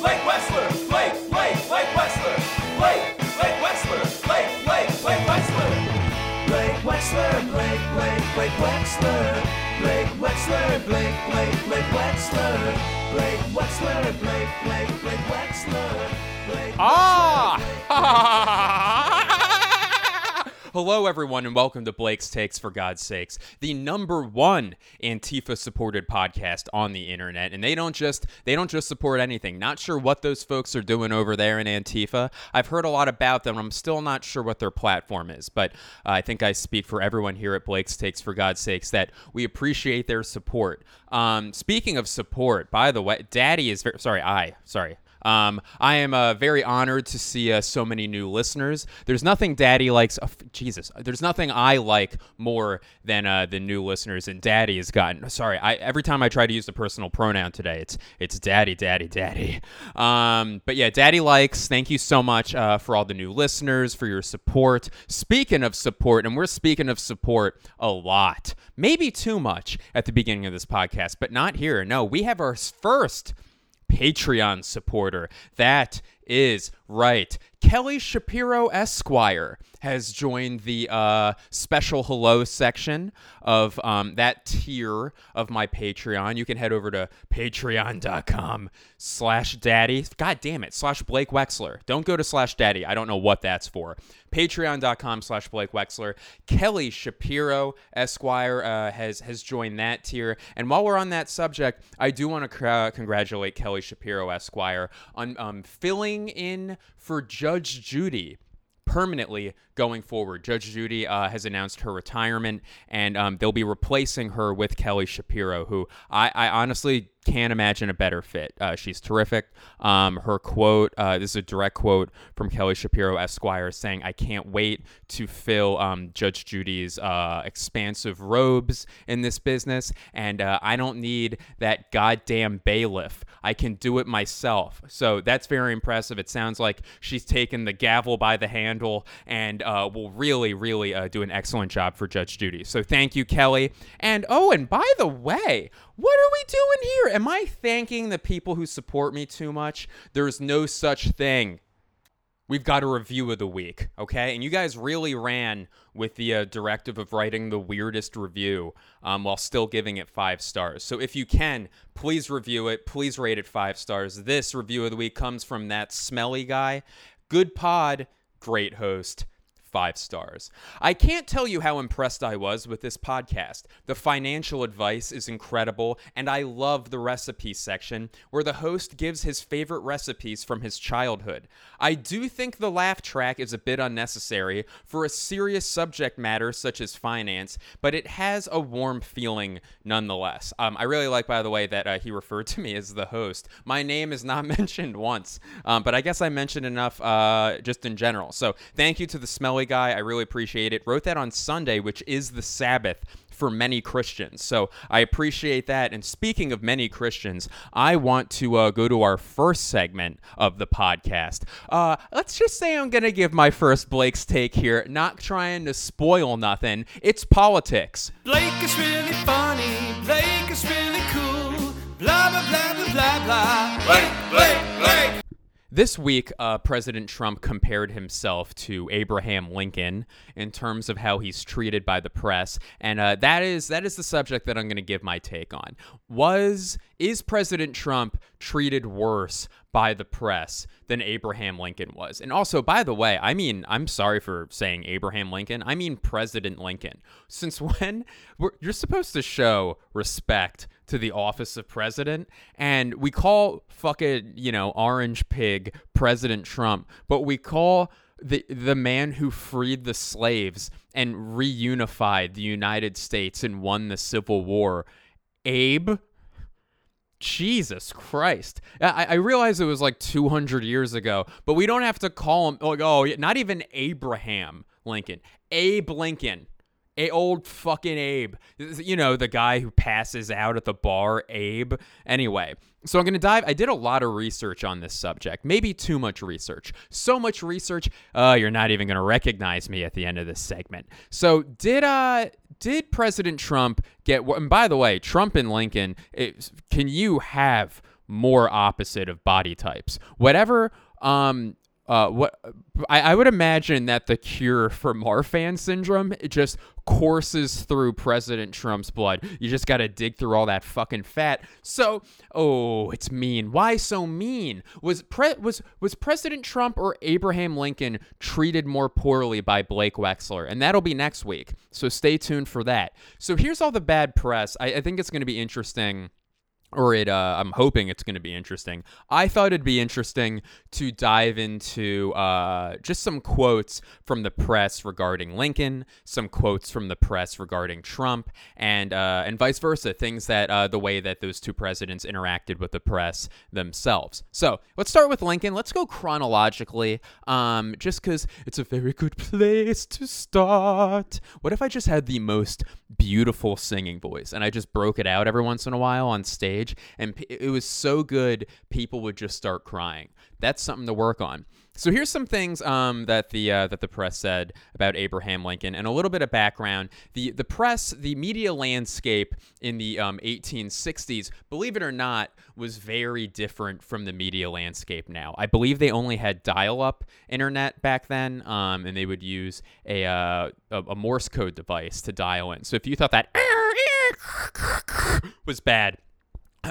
Blake Wexler, Blake Wexler, Blake Wexler, Blake Wexler, Blake Wexler, Blake Wexler, Blake Wexler, Blake Wexler, Blake Wexler, Blake. Hello, everyone, and welcome to Blake's Takes, for God's sakes, the number one Antifa-supported podcast on the internet. And they don't just support anything. Not sure what those folks are doing over there in Antifa. I've heard a lot about them. I'm still not sure what their platform is, but I think I speak for everyone here at Blake's Takes, for God's sakes, that we appreciate their support. Speaking of support, by the way, Daddy is very... Sorry. I am very honored to see so many new listeners. There's nothing Daddy likes. There's nothing I like more than the new listeners. And Daddy has gotten. Sorry, every time I try to use the personal pronoun today, it's Daddy. But yeah, Daddy likes. Thank you so much for all the new listeners, for your support. Speaking of support, and we're speaking of support a lot, maybe too much at the beginning of this podcast, but not here. No, we have our first Patreon supporter. That is right. Kelly Shapiro Esquire has joined the special hello section of that tier of my Patreon. You can head over to patreon.com/daddy. God damn it. /Blake Wexler. Don't go to /daddy. I don't know what that's for. Patreon.com/Blake Wexler. Kelly Shapiro Esquire has joined that tier. And while we're on that subject, I do want to congratulate Kelly Shapiro Esquire on filling in for Judge Judy permanently going forward. Judge Judy has announced her retirement, and they'll be replacing her with Kelly Shapiro, who I honestly can't imagine a better fit. She's terrific. Her quote, this is a direct quote from Kelly Shapiro Esquire, saying, "I can't wait to fill Judge Judy's expansive robes in this business, and I don't need that goddamn bailiff. I can do it myself." So that's very impressive. It sounds like she's taken the gavel by the handle and will really, really do an excellent job for Judge Judy. So thank you, Kelly. And oh, and by the way, what are we doing here? Am I thanking the people who support me too much? There's no such thing. We've got a review of the week, okay? And you guys really ran with the directive of writing the weirdest review while still giving it 5 stars. So if you can, please review it. Please rate it 5 stars. This review of the week comes from that smelly guy. Good pod, great host. 5 stars. I can't tell you how impressed I was with this podcast. The financial advice is incredible, and I love the recipe section where the host gives his favorite recipes from his childhood. I do think the laugh track is a bit unnecessary for a serious subject matter such as finance, but it has a warm feeling nonetheless. I really like, by the way, that he referred to me as the host. My name is not mentioned once, but I guess I mentioned enough just in general. So thank you to the smelly guy. I really appreciate it. Wrote that on Sunday, which is the Sabbath for many Christians. So I appreciate that. And speaking of many Christians, I want to go to our first segment of the podcast. Let's just say I'm going to give my first Blake's take here, not trying to spoil nothing. It's politics. Blake is really funny. Blake is really cool. Blah, blah, blah, blah, blah, blah. Blake. This week, President Trump compared himself to Abraham Lincoln in terms of how he's treated by the press, and that is the subject that I'm going to give my take on. Is President Trump treated worse by the press than Abraham Lincoln was? And also, by the way, I mean, I'm sorry for saying Abraham Lincoln. I mean President Lincoln. Since when? You're supposed to show respect to the office of president, and we call fucking, orange pig President Trump, but we call the man who freed the slaves and reunified the United States and won the Civil War Abe. Jesus Christ. I realize it was like 200 years ago, but we don't have to call him, like, oh, not even Abraham Lincoln, Abe Lincoln. Old fucking Abe. The guy who passes out at the bar, Abe. Anyway, so I'm going to dive. I did a lot of research on this subject. Maybe too much research. So much research, you're not even going to recognize me at the end of this segment. So did President Trump get... And by the way, Trump and Lincoln, can you have more opposite of body types. Whatever, I would imagine that the cure for Marfan syndrome, it just courses through President Trump's blood. You just got to dig through all that fucking fat. So, oh, it's mean. Why so mean? Was President Trump or Abraham Lincoln treated more poorly by Blake Wexler? And that'll be next week. So stay tuned for that. So here's all the bad press. I think it's going to be interesting. I'm hoping it's going to be interesting. I thought it'd be interesting to dive into just some quotes from the press regarding Lincoln, some quotes from the press regarding Trump, and vice versa, things that the way that those two presidents interacted with the press themselves. So let's start with Lincoln. Let's go chronologically, just because it's a very good place to start. What if I just had the most beautiful singing voice and I just broke it out every once in a while on stage? And it was so good, people would just start crying. That's something to work on. So here's some things that the press said about Abraham Lincoln, and a little bit of background. The press, the media landscape in the 1860s, believe it or not, was very different from the media landscape now. I believe they only had dial-up internet back then, and they would use a Morse code device to dial in. So if you thought that was bad,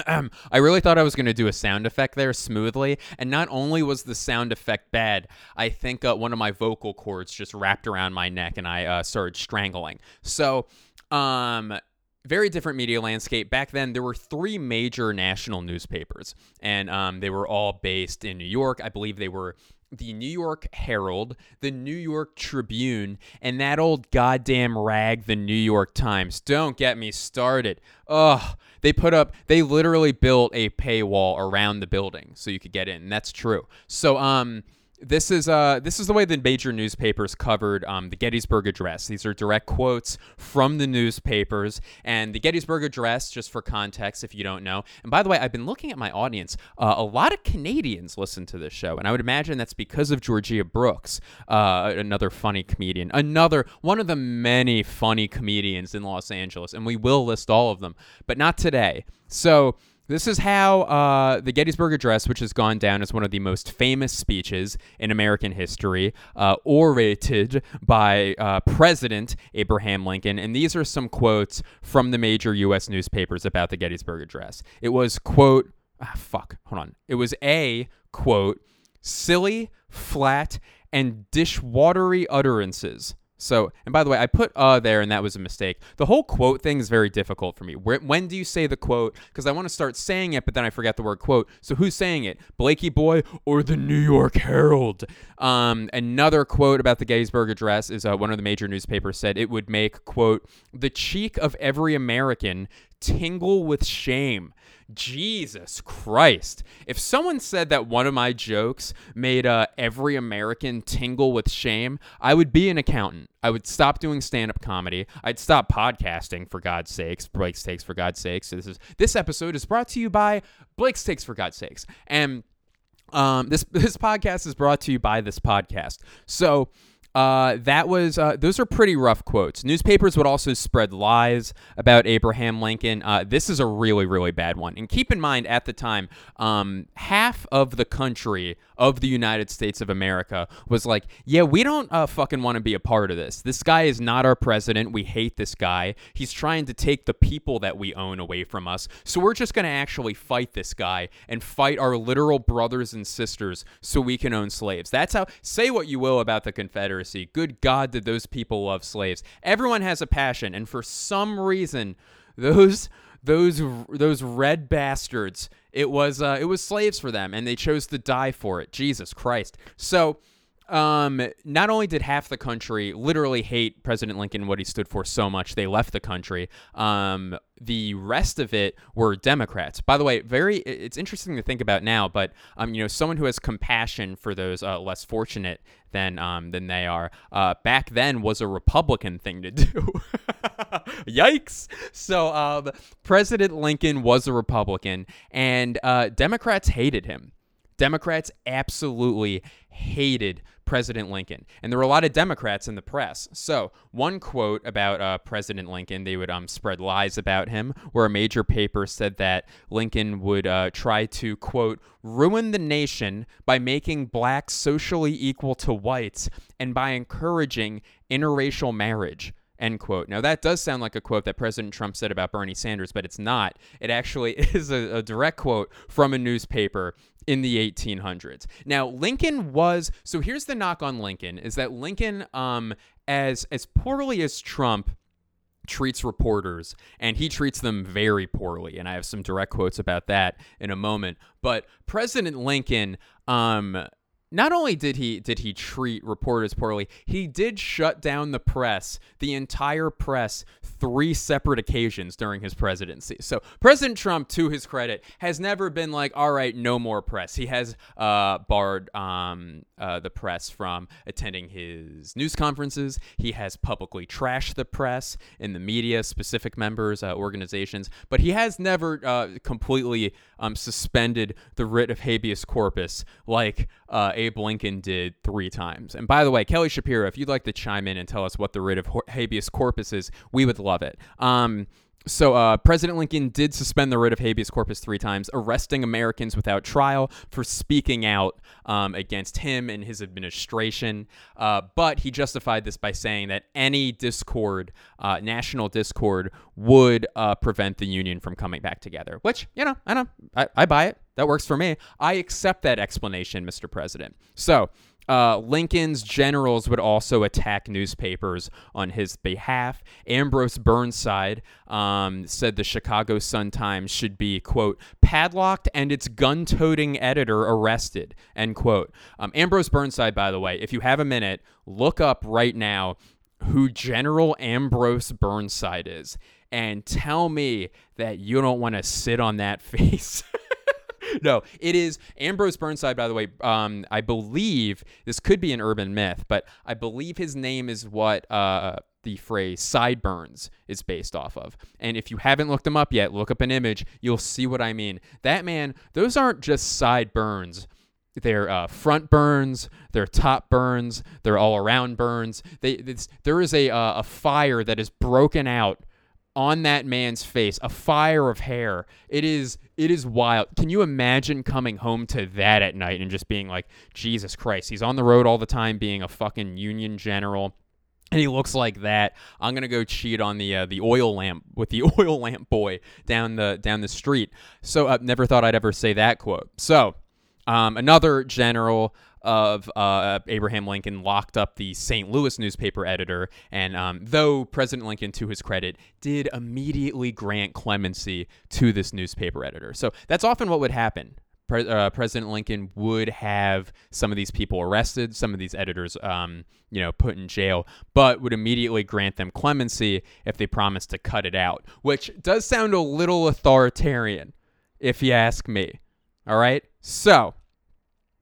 I really thought I was going to do a sound effect there smoothly, and not only was the sound effect bad, I think one of my vocal cords just wrapped around my neck and I started strangling. So, very different media landscape. Back then, there were three major national newspapers, and they were all based in New York. I believe they were the New York Herald, the New York Tribune, and that old goddamn rag, the New York Times. Don't get me started. Ugh. They literally built a paywall around the building so you could get in. And that's true. So, This is the way the major newspapers covered the Gettysburg Address. These are direct quotes from the newspapers. And the Gettysburg Address, just for context, if you don't know. And by the way, I've been looking at my audience. A lot of Canadians listen to this show. And I would imagine that's because of Georgia Brooks, another funny comedian. One of the many funny comedians in Los Angeles. And we will list all of them, but not today. So this is how the Gettysburg Address, which has gone down as one of the most famous speeches in American history, orated by President Abraham Lincoln. And these are some quotes from the major U.S. newspapers about the Gettysburg Address. It was, quote, It was a, quote, silly, flat, and dishwatery utterances. So, and by the way, I put there, and that was a mistake. The whole quote thing is very difficult for me. When do you say the quote? Because I want to start saying it, but then I forget the word quote. So who's saying it? Blakey Boy or the New York Herald? Another quote about the Gettysburg Address is one of the major newspapers said it would make, quote, the cheek of every American tingle with shame. Jesus Christ. If someone said that one of my jokes made every American tingle with shame, I would be an accountant. I would stop doing stand-up comedy. I'd stop podcasting, for God's sakes. Blake's Takes, for God's sakes. This episode is brought to you by Blake's Takes, for God's sakes. And this podcast is brought to you by this podcast. So those are pretty rough quotes. Newspapers would also spread lies about Abraham Lincoln. This is a really, really bad one. And keep in mind, at the time, half of the country of the United States of America was like, yeah, we don't fucking want to be a part of this. This guy is not our president. We hate this guy. He's trying to take the people that we own away from us. So we're just going to actually fight this guy and fight our literal brothers and sisters so we can own slaves. That's how, say what you will about the Confederacy. Good God, did those people love slaves. Everyone has a passion, and for some reason, those red bastards, it was slaves for them, and they chose to die for it. Jesus Christ. So not only did half the country literally hate President Lincoln, what he stood for so much, they left the country. The rest of it were Democrats. By the way, it's interesting to think about now, but, someone who has compassion for those less fortunate than they are, back then was a Republican thing to do. Yikes. So, President Lincoln was a Republican, and Democrats hated him. Democrats absolutely hated President Lincoln. And there were a lot of Democrats in the press. So one quote about President Lincoln, they would spread lies about him, where a major paper said that Lincoln would try to, quote, ruin the nation by making blacks socially equal to whites and by encouraging interracial marriage, end quote. Now, that does sound like a quote that President Trump said about Bernie Sanders, but it's not. It actually is a direct quote from a newspaper in the 1800s. Now, Lincoln was... So here's the knock on Lincoln, is that Lincoln, as poorly as Trump treats reporters, and he treats them very poorly, and I have some direct quotes about that in a moment, but President Lincoln... Not only did he treat reporters poorly, he did shut down the press, the entire press, 3 separate occasions during his presidency. So President Trump, to his credit, has never been like, all right, no more press. He has barred the press from attending his news conferences. He has publicly trashed the press and the media, specific members, organizations. But he has never completely suspended the writ of habeas corpus like Abe Lincoln did 3 times. And by the way, Kelly Shapiro, if you'd like to chime in and tell us what the writ of habeas corpus is, we would love it. So President Lincoln did suspend the writ of habeas corpus 3 times, arresting Americans without trial for speaking out against him and his administration. But he justified this by saying that any discord, national discord, would prevent the Union from coming back together, which, you know, I don't know. I buy it. That works for me. I accept that explanation, Mr. President. So Lincoln's generals would also attack newspapers on his behalf. Ambrose Burnside said the Chicago Sun-Times should be, quote, padlocked and its gun-toting editor arrested, end quote. Ambrose Burnside, by the way, if you have a minute, look up right now who General Ambrose Burnside is and tell me that you don't want to sit on that face. No, it is Ambrose Burnside, by the way. I believe this could be an urban myth, but I believe his name is what the phrase sideburns is based off of. And if you haven't looked him up yet, look up an image. You'll see what I mean. That man, those aren't just sideburns. They're front burns, they're top burns, they're all around burns. There is a fire that is broken out on that man's face, a fire of hair. It is wild. Can you imagine coming home to that at night and just being like, Jesus Christ, he's on the road all the time being a fucking Union general, and he looks like that. I'm gonna go cheat on the oil lamp with the oil lamp boy down the street. So never thought I'd ever say that quote. So another general of Abraham Lincoln locked up the St. Louis newspaper editor, and though President Lincoln, to his credit, did immediately grant clemency to this newspaper editor. So that's often what would happen. President Lincoln would have some of these people arrested, some of these editors, put in jail, but would immediately grant them clemency if they promised to cut it out, which does sound a little authoritarian, if you ask me. All right? So...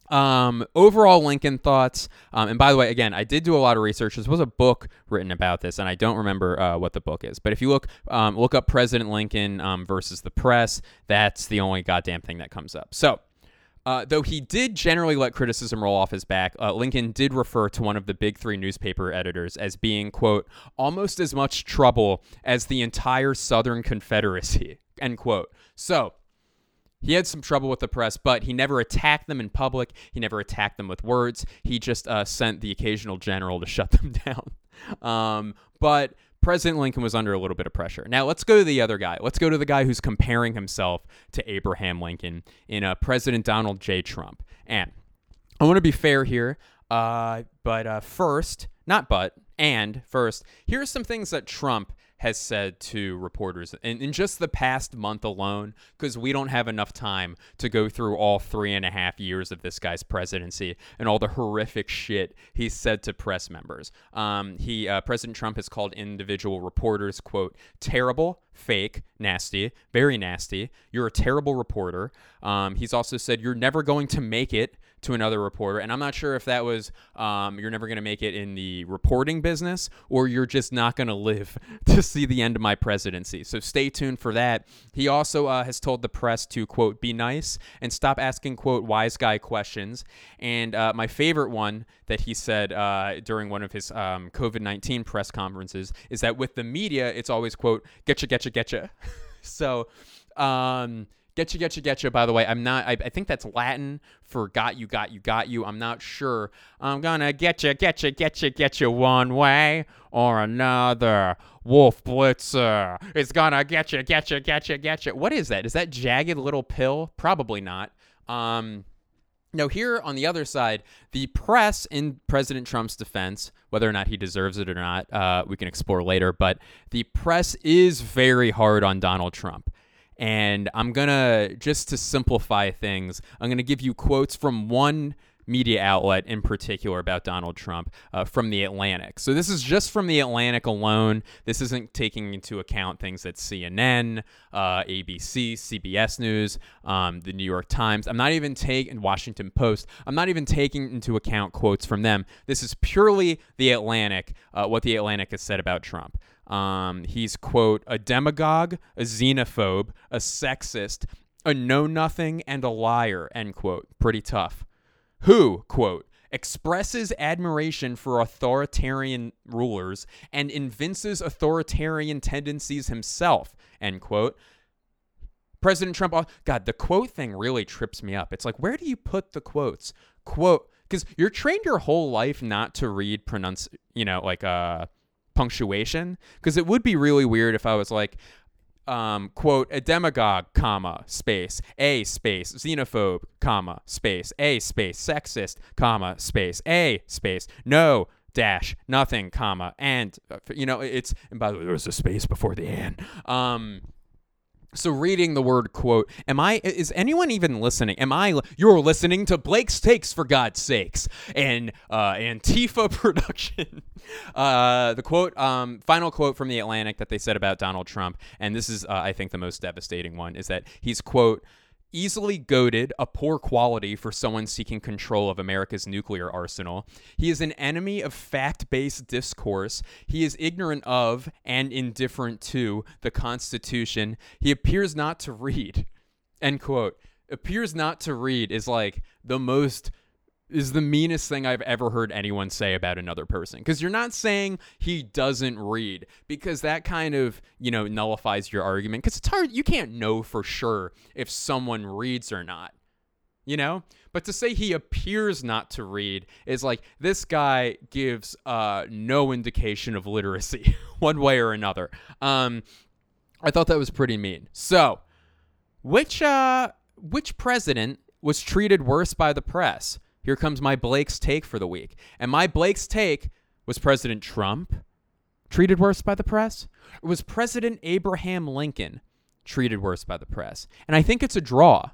overall Lincoln thoughts. And by the way, again, I did do a lot of research. There was a book written about this, and I don't remember what the book is. But if you look up President Lincoln versus the press, that's the only goddamn thing that comes up. So though he did generally let criticism roll off his back, Lincoln did refer to one of the big 3 newspaper editors as being, quote, almost as much trouble as the entire Southern Confederacy, end quote. So he had some trouble with the press, but he never attacked them in public. He never attacked them with words. He just sent the occasional general to shut them down. But President Lincoln was under a little bit of pressure. Now, let's go to the other guy. Let's go to the guy who's comparing himself to Abraham Lincoln in President Donald J. Trump. And I want to be fair here, but first, here are some things that Trump has said to reporters in just the past month alone, because we don't have enough time to go through all 3.5 years of this guy's presidency and all the horrific shit he's said to press members. President Trump has called individual reporters, quote, terrible, fake, nasty, very nasty. You're a terrible reporter. He's also said, you're never going to make it to another reporter. And I'm not sure if that was you're never going to make it in the reporting business, or you're just not going to live to see the end of my presidency. So stay tuned for that. He also has told the press to, quote, be nice and stop asking, quote, wise guy questions. And my favorite one that he said during one of his COVID-19 press conferences is that with the media, it's always, quote, getcha, getcha, getcha. So getcha, getcha, getcha, by the way, I think that's Latin for got you, got you, got you. I'm not sure. I'm gonna getcha, getcha, getcha, getcha one way or another. Wolf Blitzer is gonna getcha, getcha, getcha, getcha. What is that? Is that Jagged Little Pill? Probably not. Now, here on the other side, the press, in President Trump's defense, whether or not he deserves it or not, we can explore later, but the press is very hard on Donald Trump. And I'm going to, just to simplify things, I'm going to give you quotes from one media outlet in particular about Donald Trump from The Atlantic. So this is just from The Atlantic alone. This isn't taking into account things that CNN, ABC, CBS News, the New York Times. I'm not even taking Washington Post. I'm not even taking into account quotes from them. This is purely The Atlantic, what The Atlantic has said about Trump. He's, quote, a demagogue, a xenophobe, a sexist, a know-nothing, and a liar, end quote. Pretty tough. Who, quote, expresses admiration for authoritarian rulers and evinces authoritarian tendencies himself, end quote. President Trump, God, the quote thing really trips me up. It's like, where do you put the quotes? Quote, because you're trained your whole life not to read punctuation, because it would be really weird if I was like, quote, a demagogue, comma, space, a space, xenophobe, comma, space, a space, sexist, comma, space, a space, no, dash, nothing, comma, and, it's, and by the way, there was a space before the and. So reading the word, quote, is anyone even listening? You're listening to Blake's Takes, for God's sakes, and Antifa production. The quote, final quote from The Atlantic that they said about Donald Trump, and this is, I think, the most devastating one, is that he's, quote, easily goaded, a poor quality for someone seeking control of America's nuclear arsenal. He is an enemy of fact-based discourse. He is ignorant of and indifferent to the Constitution. He appears not to read, end quote. Appears not to read is like is the meanest thing I've ever heard anyone say about another person. Because you're not saying he doesn't read, because that kind of, nullifies your argument. Because it's hard. You can't know for sure if someone reads or not, But to say he appears not to read is like, this guy gives no indication of literacy one way or another. I thought that was pretty mean. So, which president was treated worse by the press? Here comes my Blake's Take for the week. And my Blake's Take was President Trump treated worse by the press? Or was President Abraham Lincoln treated worse by the press? And I think it's a draw.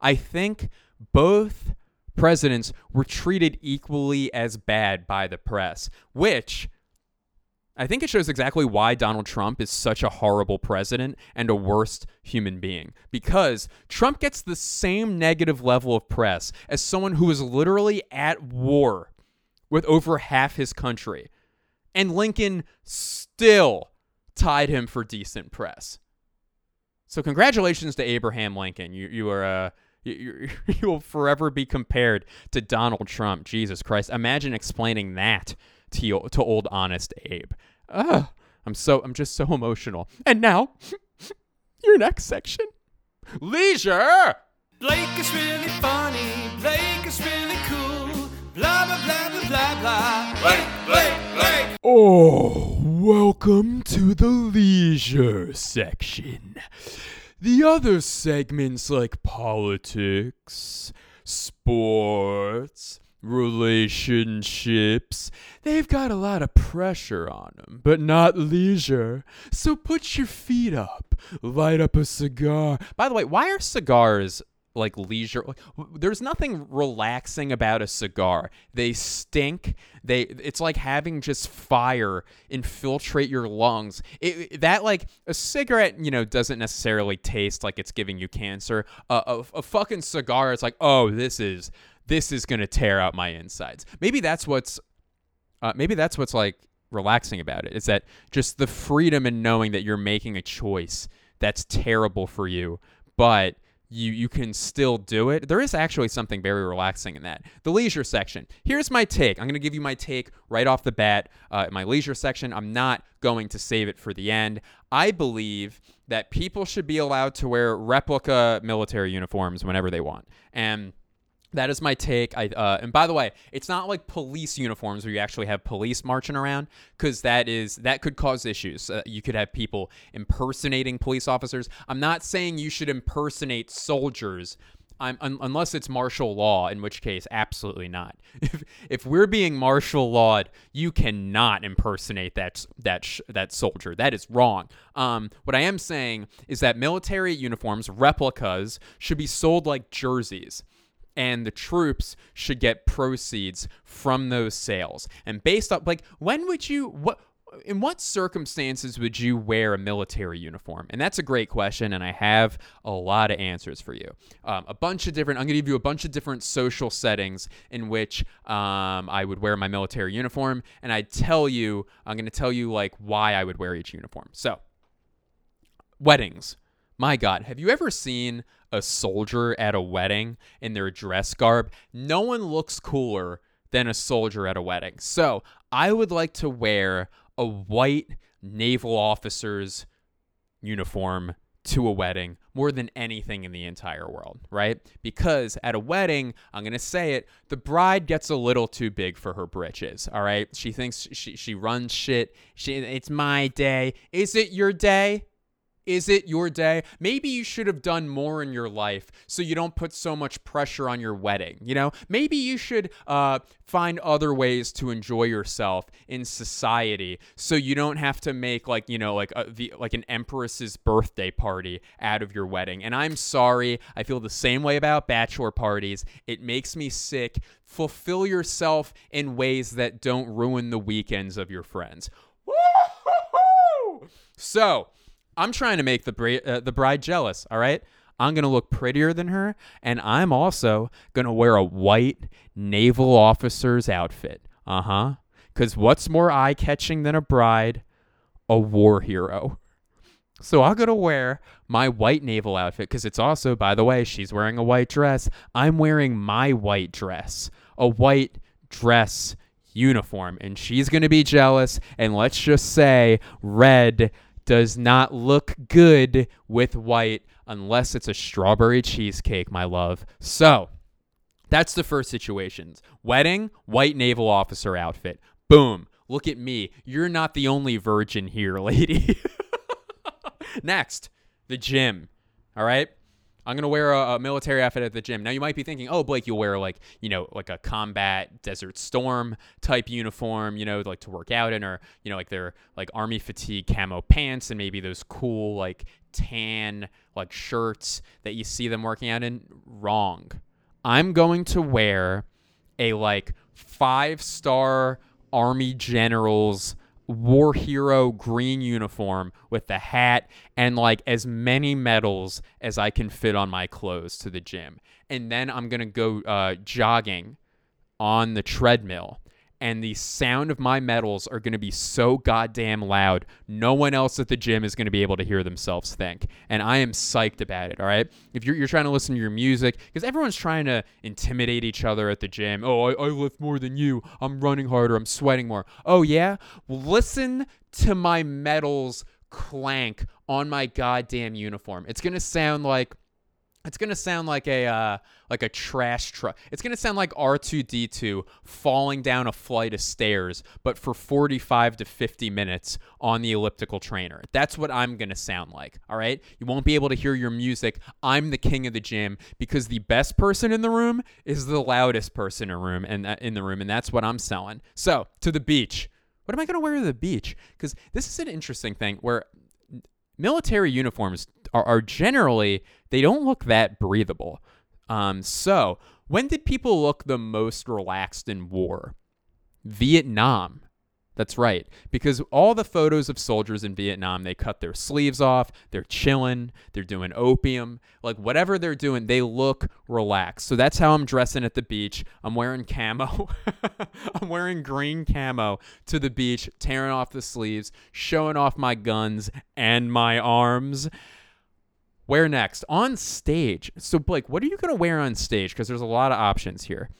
I think both presidents were treated equally as bad by the press, which I think it shows exactly why Donald Trump is such a horrible president and a worst human being, because Trump gets the same negative level of press as someone who is literally at war with over half his country. And Lincoln still tied him for decent press. So congratulations to Abraham Lincoln. You will forever be compared to Donald Trump. Jesus Christ. Imagine explaining that to old honest Abe. I'm just so emotional. And now, your next section, leisure. Blake is really funny. Blake is really cool. Blah blah blah blah blah blah. Blake, Blake, Blake. Oh, welcome to the leisure section. The other segments like politics, sports, relationships, they've got a lot of pressure on them, but not leisure. So put your feet up, light up a cigar. By the way, why are cigars like leisure? There's nothing relaxing about a cigar. They stink. It's like having just fire infiltrate your lungs. A cigarette, doesn't necessarily taste like it's giving you cancer. A fucking cigar, it's like, oh, this is this is going to tear out my insides. Maybe that's what's like relaxing about it, is that just the freedom in knowing that you're making a choice that's terrible for you, but you can still do it. There is actually something very relaxing in that. The leisure section. Here's my take. I'm going to give you my take right off the bat. My leisure section, I'm not going to save it for the end. I believe that people should be allowed to wear replica military uniforms whenever they want. And that is my take. And by the way, it's not like police uniforms where you actually have police marching around, because that could cause issues. You could have people impersonating police officers. I'm not saying you should impersonate soldiers, unless it's martial law, in which case, absolutely not. If we're being martial lawed, you cannot impersonate that soldier. That is wrong. What I am saying is that military uniforms, replicas, should be sold like jerseys, and the troops should get proceeds from those sales. And based on, like, in what circumstances would you wear a military uniform? And that's a great question, and I have a lot of answers for you. I'm going to give you a bunch of different social settings in which I would wear my military uniform, and I'm going to tell you, like, why I would wear each uniform. So, weddings. My God, have you ever seen a soldier at a wedding in their dress garb? No one looks cooler than a soldier at a wedding. So I would like to wear a white naval officer's uniform to a wedding more than anything in the entire world, right? Because at a wedding, I'm going to say it, the bride gets a little too big for her britches, all right? She thinks she runs shit. It's my day. Is it your day? Is it your day? Maybe you should have done more in your life so you don't put so much pressure on your wedding, you know? Maybe you should find other ways to enjoy yourself in society so you don't have to make, like, you know, like an empress's birthday party out of your wedding. And I'm sorry, I feel the same way about bachelor parties. It makes me sick. Fulfill yourself in ways that don't ruin the weekends of your friends. Woo-hoo-hoo! So, I'm trying to make the bride jealous, all right? I'm going to look prettier than her, and I'm also going to wear a white naval officer's outfit. Uh-huh. Because what's more eye-catching than a bride? A war hero. So I'm going to wear my white naval outfit, because it's also, by the way, she's wearing a white dress. I'm wearing my white dress. A white dress uniform, and she's going to be jealous, and let's just say red does not look good with white unless it's a strawberry cheesecake, my love. So that's the first situations. Wedding, white naval officer outfit. Boom. Look at me. You're not the only virgin here, lady. Next, the gym. All right. I'm going to wear a military outfit at the gym. Now, you might be thinking, oh, Blake, you'll wear like a combat Desert Storm type uniform, you know, like to work out in, or, you know, like their like army fatigue camo pants and maybe those cool like tan like shirts that you see them working out in. Wrong. I'm going to wear a like 5-star army general's war hero green uniform with the hat and like as many medals as I can fit on my clothes to the gym. And then I'm going to go jogging on the treadmill, and the sound of my medals are going to be so goddamn loud, no one else at the gym is going to be able to hear themselves think. And I am psyched about it, all right? If you're trying to listen to your music, because everyone's trying to intimidate each other at the gym. Oh, I lift more than you. I'm running harder. I'm sweating more. Oh, yeah? Well, listen to my medals clank on my goddamn uniform. It's going to sound like a trash truck. It's going to sound like R2-D2 falling down a flight of stairs, but for 45 to 50 minutes on the elliptical trainer. That's what I'm going to sound like, all right? You won't be able to hear your music. I'm the king of the gym, because the best person in the room is the loudest person in the room, and that's what I'm selling. So, to the beach. What am I going to wear to the beach? Because this is an interesting thing where military uniforms are generally, they don't look that breathable. So when did people look the most relaxed in war? Vietnam. That's right. Because all the photos of soldiers in Vietnam, they cut their sleeves off, they're chilling, they're doing opium, like whatever they're doing, they look relaxed. So that's how I'm dressing at the beach. I'm wearing camo. I'm wearing green camo to the beach, tearing off the sleeves, showing off my guns and my arms. Where next? On stage. So Blake, what are you going to wear on stage? Because there's a lot of options here.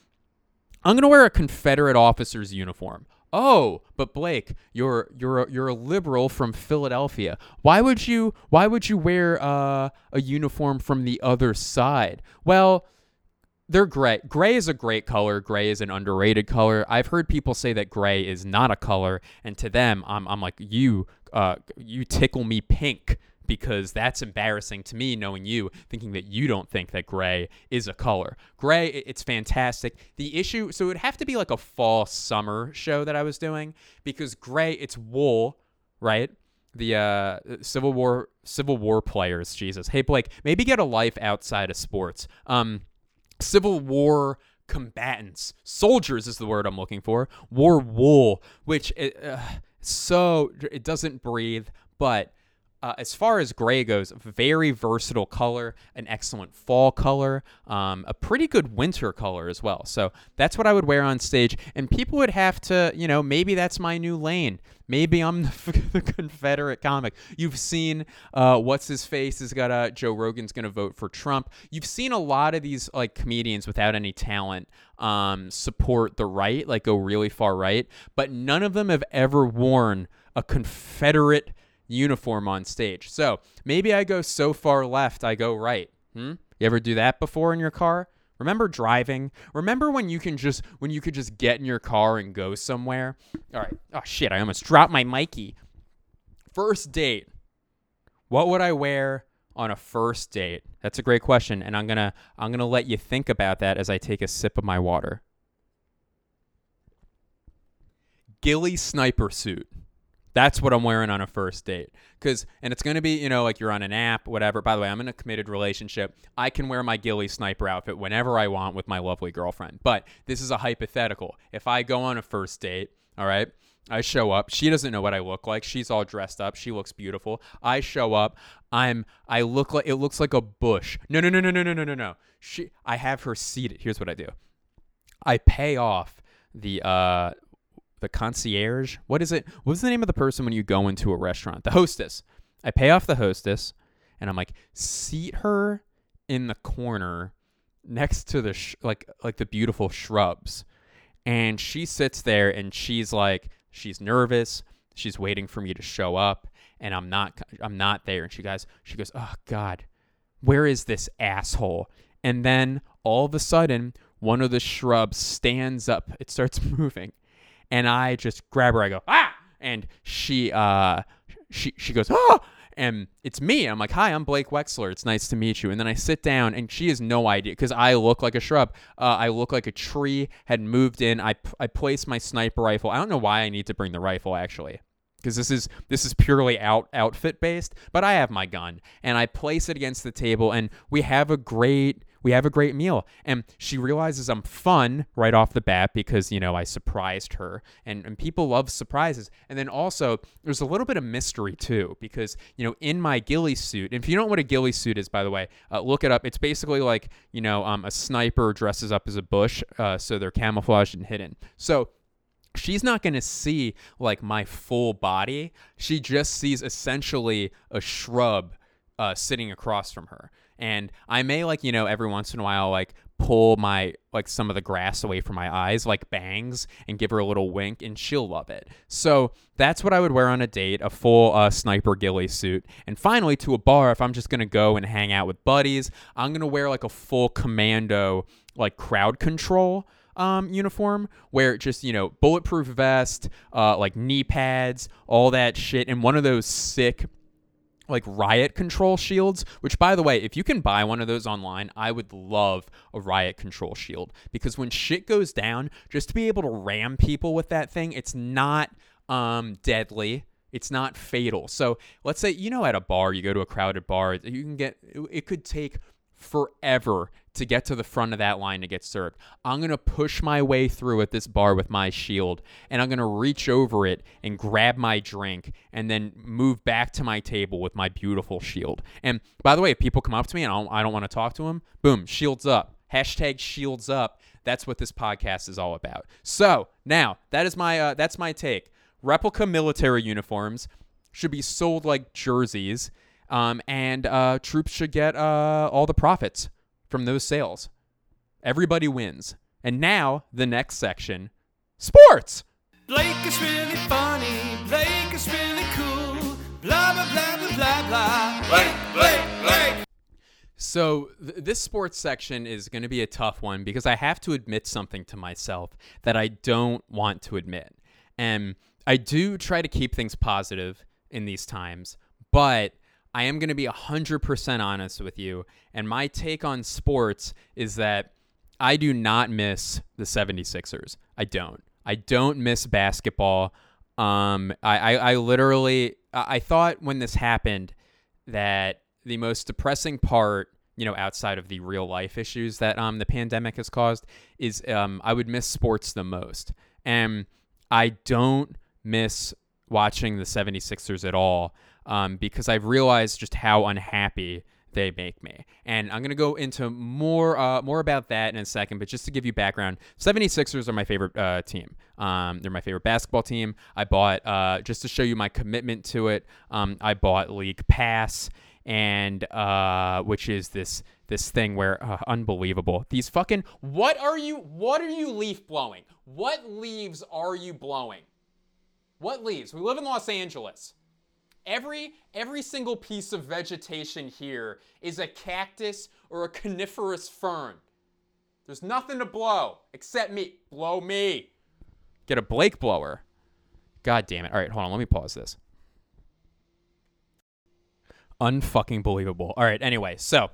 I'm going to wear a Confederate officer's uniform. Oh, but Blake, you're a liberal from Philadelphia. Why would you wear a uniform from the other side? Well, they're gray. Gray is a great color. Gray is an underrated color. I've heard people say that gray is not a color, and to them, I'm like, you tickle me pink, because that's embarrassing to me, knowing you, thinking that you don't think that gray is a color. Gray, it's fantastic. The issue, so it would have to be like a fall summer show that I was doing, because gray, it's wool, right? The Civil War players, Jesus. Hey, Blake, maybe get a life outside of sports. Civil War combatants, soldiers is the word I'm looking for, wore wool, which so it doesn't breathe, but as far as gray goes, very versatile color, an excellent fall color, a pretty good winter color as well. So that's what I would wear on stage. And people would have to, you know, maybe that's my new lane. Maybe I'm the Confederate comic. You've seen what's-his-face has got Joe Rogan's going to vote for Trump. You've seen a lot of these, like, comedians without any talent support the right, like go really far right. But none of them have ever worn a Confederate uniform on stage. So maybe I go so far left, I go right. You ever do that before in your car? Remember driving? Remember when you could just get in your car and go somewhere? All right. Oh shit, I almost dropped my Mikey. First date. What would I wear on a first date? That's a great question, and I'm going to let you think about that as I take a sip of my water. Ghillie sniper suit. That's what I'm wearing on a first date. And it's going to be, you know, like you're on an app, whatever. By the way, I'm in a committed relationship. I can wear my ghillie sniper outfit whenever I want with my lovely girlfriend. But this is a hypothetical. If I go on a first date, all right, I show up. She doesn't know what I look like. She's all dressed up. She looks beautiful. I show up. It looks like a bush. No. I have her seated. Here's what I do. I pay off the concierge. What is it? What's the name of the person when you go into a restaurant? The hostess. I pay off the hostess and I'm like, seat her in the corner next to the like the beautiful shrubs. And she sits there and she's nervous. She's waiting for me to show up and I'm not there. And she goes, oh God, where is this asshole? And then all of a sudden, one of the shrubs stands up. It starts moving. And I just grab her. I go, ah! And she goes, ah! And it's me. I'm like, hi, I'm Blake Wexler. It's nice to meet you. And then I sit down, and she has no idea because I look like a shrub. I look like a tree had moved in. I place my sniper rifle. I don't know why I need to bring the rifle, actually, because this is purely outfit based. But I have my gun, and I place it against the table, and we have a great meal. And she realizes I'm fun right off the bat because, you know, I surprised her. And people love surprises. And then also, there's a little bit of mystery, too, because, you know, in my ghillie suit, and if you don't know what a ghillie suit is, by the way, look it up. It's basically like, you know, a sniper dresses up as a bush, so they're camouflaged and hidden. So she's not going to see, like, my full body. She just sees essentially a shrub sitting across from her. And I may, like, you know, every once in a while, like, pull my, like, some of the grass away from my eyes, like bangs, and give her a little wink, and she'll love it. So that's what I would wear on a date, a full sniper ghillie suit. And finally, to a bar, if I'm just going to go and hang out with buddies, I'm going to wear, like, a full commando, like, crowd control uniform, where just, you know, bulletproof vest, like, knee pads, all that shit, and one of those sick, like, riot control shields, which, by the way, if you can buy one of those online, I would love a riot control shield, because when shit goes down, just to be able to ram people with that thing, it's not deadly. It's not fatal. So let's say, you know, at a bar, you go to a crowded bar, you can get, it could take forever to get to the front of that line to get served. I'm going to push my way through at this bar with my shield, and I'm going to reach over it and grab my drink and then move back to my table with my beautiful shield. And by the way, if people come up to me and I don't want to talk to them, boom, shields up. Hashtag shields up. That's what this podcast is all about. So now that is my that's my take. Replica military uniforms should be sold like jerseys, and troops should get all the profits from those sales. Everybody wins. And now the next section, sports. Blake is really funny. Blake is really cool. Blah blah blah blah blah blah. Blake, Blake, Blake. So this sports section is going to be a tough one because I have to admit something to myself that I don't want to admit. And I do try to keep things positive in these times, but I am going to be 100% honest with you. And my take on sports is that I do not miss the 76ers. I don't miss basketball. I thought when this happened that the most depressing part, you know, outside of the real life issues that the pandemic has caused, is I would miss sports the most. And I don't miss watching the 76ers at all because I've realized just how unhappy they make me. And I'm going to go into more about that in a second, but just to give you background, 76ers are my favorite team. They're my favorite basketball team. I bought, just to show you my commitment to it, I bought League Pass, and which is this thing where unbelievable, these fucking what are you leaf blowing? What leaves are you blowing? What leaves? We live in Los Angeles. Every single piece of vegetation here is a cactus or a coniferous fern. There's nothing to blow except me. Blow me. Get a Blake blower. God damn it. All right, hold on. Let me pause this. Unfucking believable. All right. Anyway, so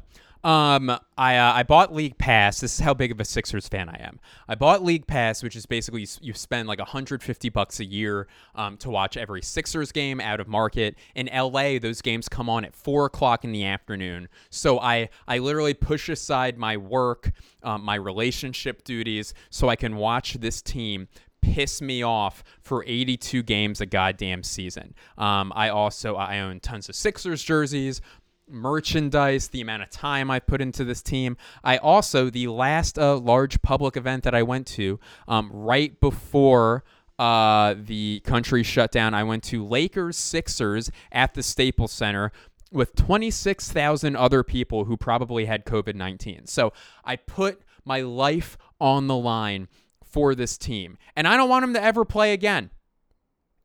I bought League Pass. This is how big of a Sixers fan I am. I bought League Pass, which is basically you spend like $150 a year to watch every Sixers game out of market. In LA, those games come on at 4:00 in the afternoon. So I literally push aside my work, my relationship duties, so I can watch this team piss me off for 82 games a goddamn season. I own tons of Sixers jerseys, merchandise, the amount of time I put into this team. I also, the last large public event that I went to right before the country shut down, I went to Lakers Sixers at the Staples Center with 26,000 other people who probably had COVID-19. So I put my life on the line for this team. And I don't want them to ever play again.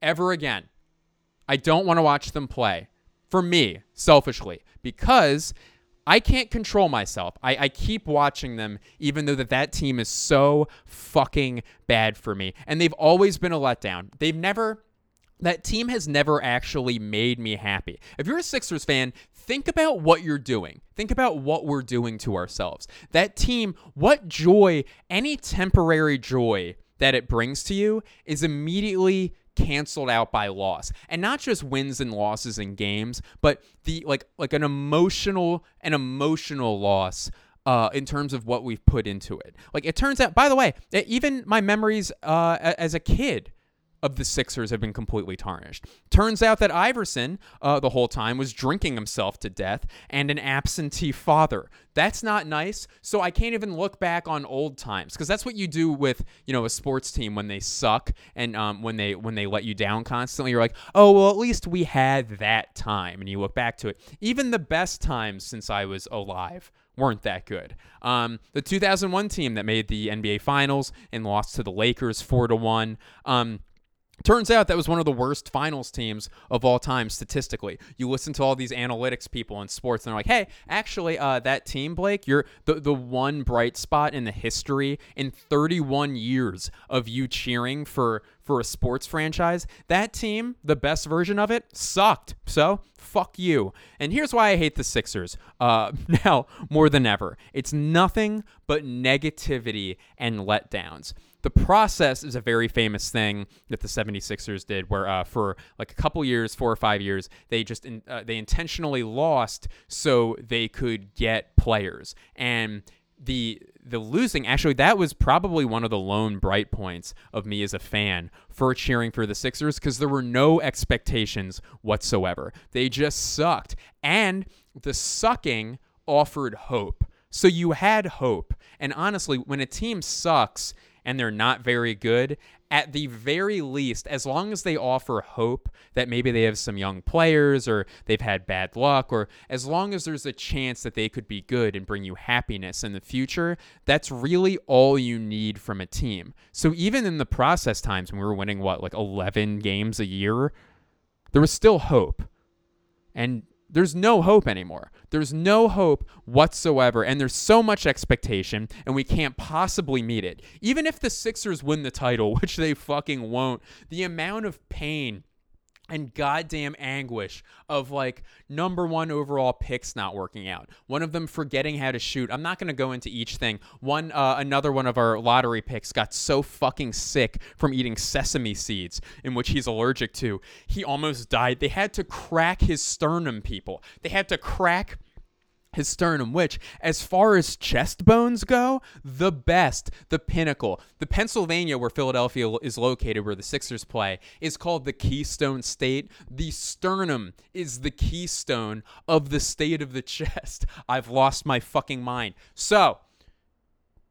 Ever again. I don't want to watch them play. For me, selfishly. Because I can't control myself. I keep watching them even though that team is so fucking bad for me. And they've always been a letdown. That team has never actually made me happy. If you're a Sixers fan, think about what you're doing. Think about what we're doing to ourselves. That team, what joy, any temporary joy that it brings to you is immediately canceled out by loss. And not just wins and losses in games, but the like an emotional loss in terms of what we've put into it. Like it turns out, by the way, that even my memories as a kid of the Sixers have been completely tarnished. Turns out that Iverson, the whole time, was drinking himself to death and an absentee father. That's not nice, so I can't even look back on old times, because that's what you do with, you know, a sports team when they suck and when they let you down constantly. You're like, oh, well, at least we had that time, and you look back to it. Even the best times since I was alive weren't that good. The 2001 team that made the NBA Finals and lost to the Lakers 4-1, turns out that was one of the worst finals teams of all time statistically. You listen to all these analytics people in sports, and they're like, hey, actually, that team, Blake, you're the one bright spot in the history in 31 years of you cheering for a sports franchise. That team, the best version of it, sucked. So, fuck you. And here's why I hate the Sixers now more than ever. It's nothing but negativity and letdowns. The process is a very famous thing that the 76ers did where for like a couple years, 4 or 5 years, they just they intentionally lost so they could get players. And the losing, actually, that was probably one of the lone bright points of me as a fan for cheering for the Sixers, because there were no expectations whatsoever. They just sucked. And the sucking offered hope. So you had hope. And honestly, when a team sucks and they're not very good, at the very least, as long as they offer hope that maybe they have some young players or they've had bad luck, or as long as there's a chance that they could be good and bring you happiness in the future, that's really all you need from a team. So even in the process times when we were winning, like 11 games a year, there was still hope. And there's no hope anymore. There's no hope whatsoever, and there's so much expectation, and we can't possibly meet it. Even if the Sixers win the title, which they fucking won't, the amount of pain and goddamn anguish of like #1 overall picks not working out, one of them forgetting how to shoot. I'm not going to go into each thing. Another one of our lottery picks got so fucking sick from eating sesame seeds, in which he's allergic to, he almost died. They had to crack his sternum, people. They had to crack his sternum, which, as far as chest bones go, the best, the pinnacle. The Pennsylvania, where Philadelphia is located, where the Sixers play, is called the Keystone State. The sternum is the keystone of the state of the chest. I've lost my fucking mind. So,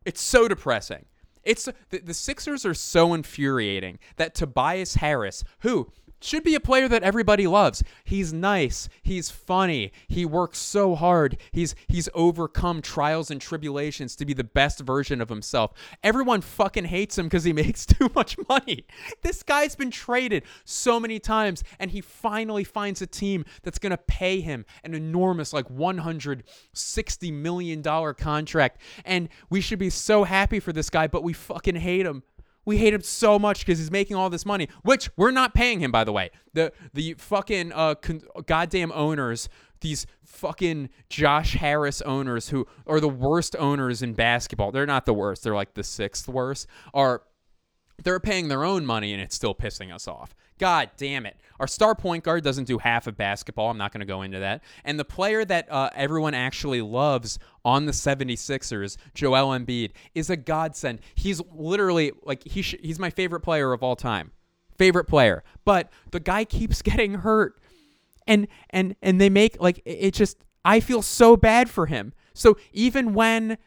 it's so depressing. The Sixers are so infuriating that Tobias Harris, who should be a player that everybody loves. He's nice. He's funny. He works so hard. He's overcome trials and tribulations to be the best version of himself. Everyone fucking hates him because he makes too much money. This guy's been traded so many times, and he finally finds a team that's going to pay him an enormous, like $160 million contract. And we should be so happy for this guy, but we fucking hate him. We hate him so much because he's making all this money, which we're not paying him, by the way. The fucking goddamn owners, these fucking Josh Harris owners, who are the worst owners in basketball. They're not the worst. They're like the sixth worst. They're paying their own money, and it's still pissing us off. God damn it. Our star point guard doesn't do half of basketball. I'm not going to go into that. And the player that everyone actually loves on the 76ers, Joel Embiid, is a godsend. He's literally like he's my favorite player of all time. Favorite player. But the guy keeps getting hurt. And they make like it just I feel so bad for him. So even when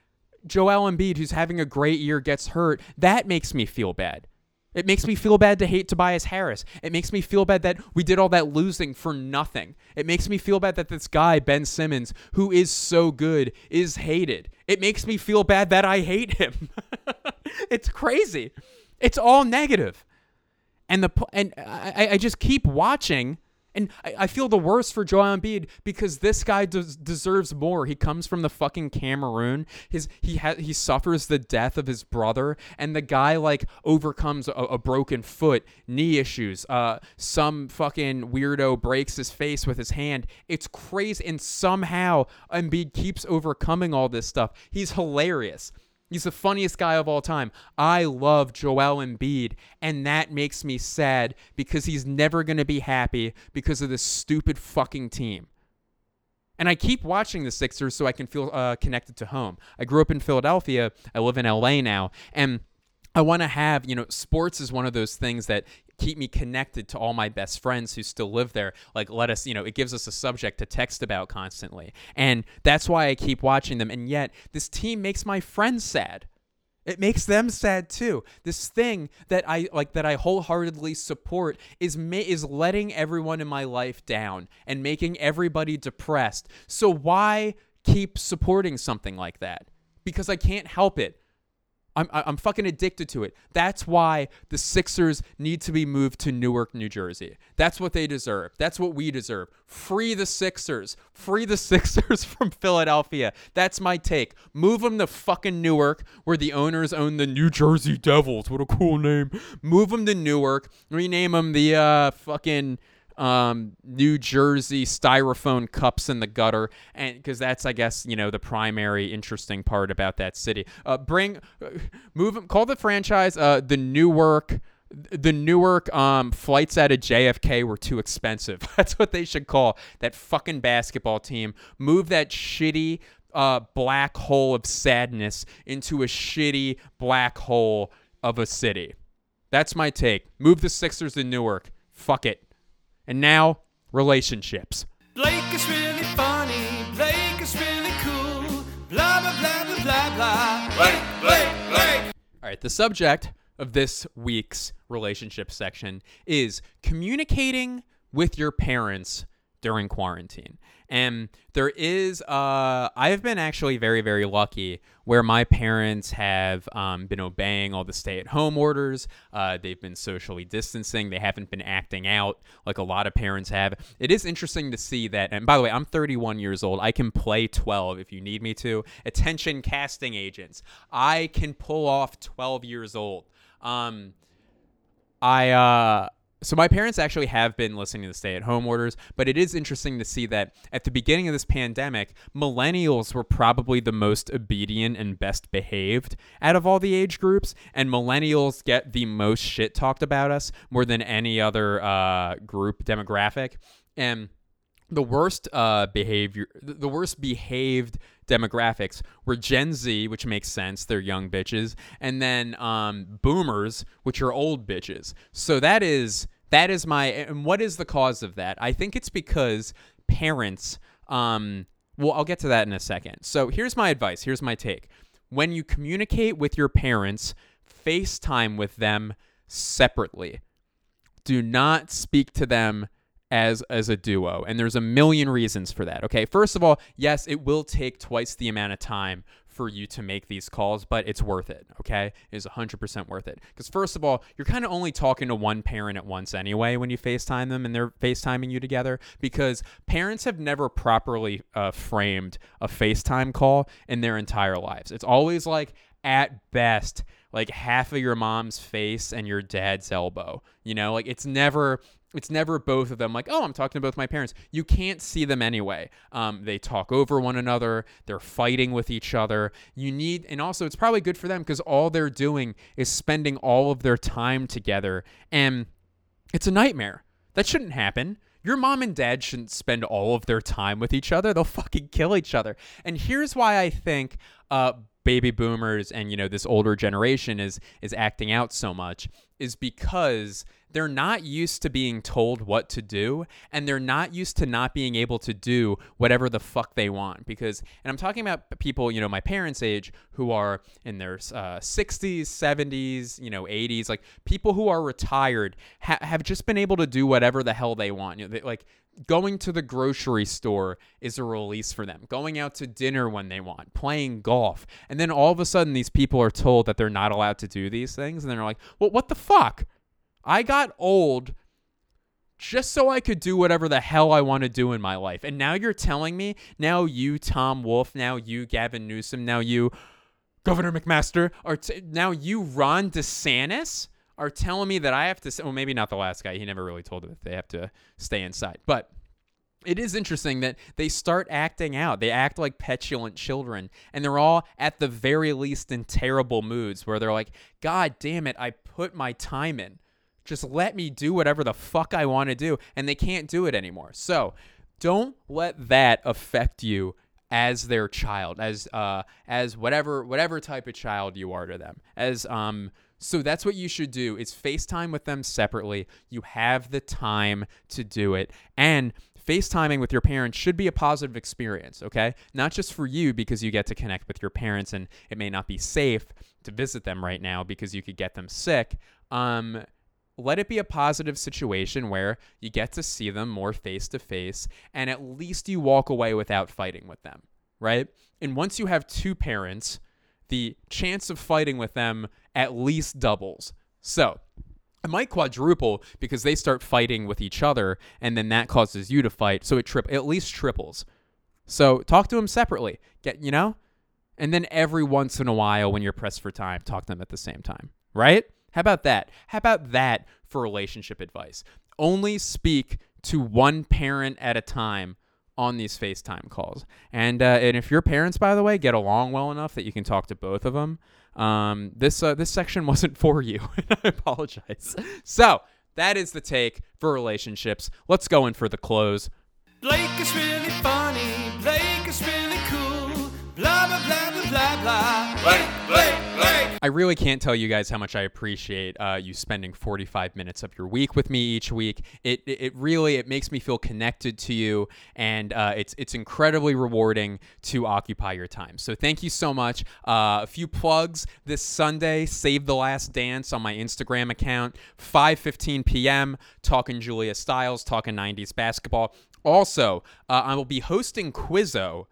Joel Embiid, who's having a great year, gets hurt, that makes me feel bad. It makes me feel bad to hate Tobias Harris. It makes me feel bad that we did all that losing for nothing. It makes me feel bad that this guy, Ben Simmons, who is so good, is hated. It makes me feel bad that I hate him. It's crazy. It's all negative. And I just keep watching. And I feel the worst for Joel Embiid because this guy deserves more. He comes from the fucking Cameroon. He suffers the death of his brother, and the guy like overcomes a broken foot, knee issues. Some fucking weirdo breaks his face with his hand. It's crazy, and somehow Embiid keeps overcoming all this stuff. He's hilarious. He's the funniest guy of all time. I love Joel Embiid, and that makes me sad because he's never going to be happy because of this stupid fucking team. And I keep watching the Sixers so I can feel connected to home. I grew up in Philadelphia. I live in LA now, and I want to have, sports is one of those things that keep me connected to all my best friends who still live there. It gives us a subject to text about constantly. And that's why I keep watching them. And yet this team makes my friends sad. It makes them sad too. This thing that I wholeheartedly support is letting everyone in my life down and making everybody depressed. So why keep supporting something like that? Because I can't help it. I'm fucking addicted to it. That's why the Sixers need to be moved to Newark, New Jersey. That's what they deserve. That's what we deserve. Free the Sixers. Free the Sixers from Philadelphia. That's my take. Move them to fucking Newark, where the owners own the New Jersey Devils. What a cool name. Move them to Newark. Rename them the fucking New Jersey styrofoam cups in the gutter, and because that's, I guess, you know, the primary interesting part about that city. Call the franchise the Newark. The Newark flights out of JFK were too expensive. That's what they should call that fucking basketball team. Move that shitty black hole of sadness into a shitty black hole of a city. That's my take. Move the Sixers to Newark. Fuck it. And now, relationships. Blake is really funny. Blake is really cool. Blah, blah, blah, blah, blah, blah. Blake, Blake, Blake. All right, the subject of this week's relationship section is communicating with your parents during quarantine. And there is, I've been actually very, very lucky where my parents have been obeying all the stay-at-home orders. They've been socially distancing. They haven't been acting out like a lot of parents have. It is interesting to see that. And by the way, I'm 31 years old. I can play 12 if you need me to. Attention casting agents. I can pull off 12 years old. So my parents actually have been listening to the stay-at-home orders, but it is interesting to see that at the beginning of this pandemic, millennials were probably the most obedient and best behaved out of all the age groups, and millennials get the most shit talked about us more than any other group demographic. And the worst behaved demographics were Gen Z, which makes sense, they're young bitches, and then boomers, which are old bitches. So that is my, and what is the cause of that? I think it's because parents, well, I'll get to that in a second. So here's my advice, here's my take. When you communicate with your parents, FaceTime with them separately. Do not speak to them as a duo. And there's a million reasons for that. Okay. First of all, yes, it will take twice the amount of time for you to make these calls, but it's worth it. Okay. It is 100% worth it. Because first of all, you're kind of only talking to one parent at once anyway, when you FaceTime them and they're FaceTiming you together, because parents have never properly framed a FaceTime call in their entire lives. It's always like, at best, like half of your mom's face and your dad's elbow, you know, like it's never both of them, like, oh, I'm talking to both my parents. You can't see them anyway. They talk over one another. They're fighting with each other. And also it's probably good for them because all they're doing is spending all of their time together. And it's a nightmare. That shouldn't happen. Your mom and dad shouldn't spend all of their time with each other. They'll fucking kill each other. And here's why I think baby boomers and, you know, this older generation is acting out so much is because they're not used to being told what to do, and they're not used to not being able to do whatever the fuck they want. Because, and I'm talking about people, you know, my parents' age who are in their 60s, 70s, you know, 80s, like people who are retired have just been able to do whatever the hell they want. You know, going to the grocery store is a release for them. Going out to dinner when they want, playing golf. And then all of a sudden these people are told that they're not allowed to do these things. And they're like, well, what the fuck? I got old just so I could do whatever the hell I want to do in my life. And now you're telling me, now you, Tom Wolf, now you, Gavin Newsom, now you, Governor McMaster, or now you, Ron DeSantis, are telling me that I have to, well, maybe not the last guy. He never really told them that they have to stay inside. But it is interesting that they start acting out. They act like petulant children, and they're all at the very least in terrible moods where they're like, God damn it, I put my time in. Just let me do whatever the fuck I want to do, and they can't do it anymore. So don't let that affect you as their child, as whatever type of child you are to them. So that's what you should do, is FaceTime with them separately. You have the time to do it, and FaceTiming with your parents should be a positive experience, okay? Not just for you, because you get to connect with your parents, and it may not be safe to visit them right now because you could get them sick. Let it be a positive situation where you get to see them more face-to-face, and at least you walk away without fighting with them, right? And once you have two parents, the chance of fighting with them at least doubles. So it might quadruple because they start fighting with each other, and then that causes you to fight, so it at least triples. So talk to them separately, you know? And then every once in a while when you're pressed for time, talk to them at the same time, right? How about that? How about that for relationship advice? Only speak to one parent at a time on these FaceTime calls. And if your parents, by the way, get along well enough that you can talk to both of them, this section wasn't for you. I apologize. So that is the take for relationships. Let's go in for the close. Blake is really funny. Blake is really cool. Blah, blah, blah, blah, blah, blah. Blake, Blake, Blake. I really can't tell you guys how much I appreciate you spending 45 minutes of your week with me each week. It really makes me feel connected to you, and it's incredibly rewarding to occupy your time. So thank you so much. A few plugs this Sunday: Save the Last Dance on my Instagram account, 5:15 p.m. Talking Julia Styles, talking 90s basketball. Also, I will be hosting Quizzo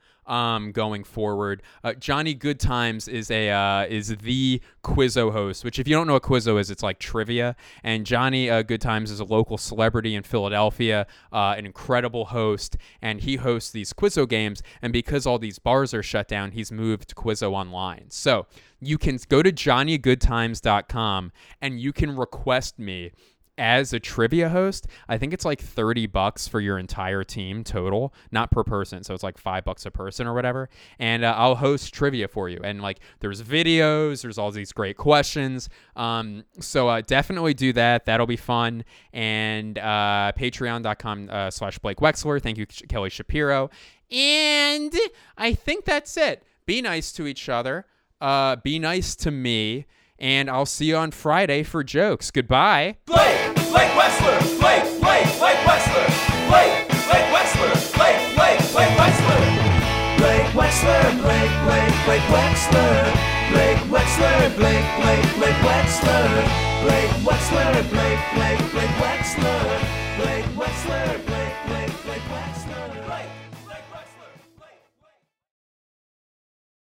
going forward. Johnny Goodtimes is the Quizzo host, which if you don't know what Quizzo is, it's like trivia. And Johnny Goodtimes is a local celebrity in Philadelphia, an incredible host, and he hosts these Quizzo games. And because all these bars are shut down, he's moved Quizzo online. So you can go to johnnygoodtimes.com and you can request me as a trivia host. I think it's like $30 for your entire team total, not per person. So it's like $5 a person or whatever. And I'll host trivia for you. And like there's videos, there's all these great questions. So definitely do that. That'll be fun. And patreon.com/Blake Wexler. Thank you, Kelly Shapiro. And I think that's it. Be nice to each other. Be nice to me. And I'll see you on Friday for jokes. Goodbye. Blake, Blake Wexler. Blake, Blake, Blake Wexler. Blake, Blake Wexler. Blake, Blake, Blake Wexler. Blake Wexler. Blake, Blake, Blake Wexler. Blake Wexler. Blake, Blake, Blake Wexler. Blake Wexler. Blake, Blake, Blake Wexler. Blake Wexler.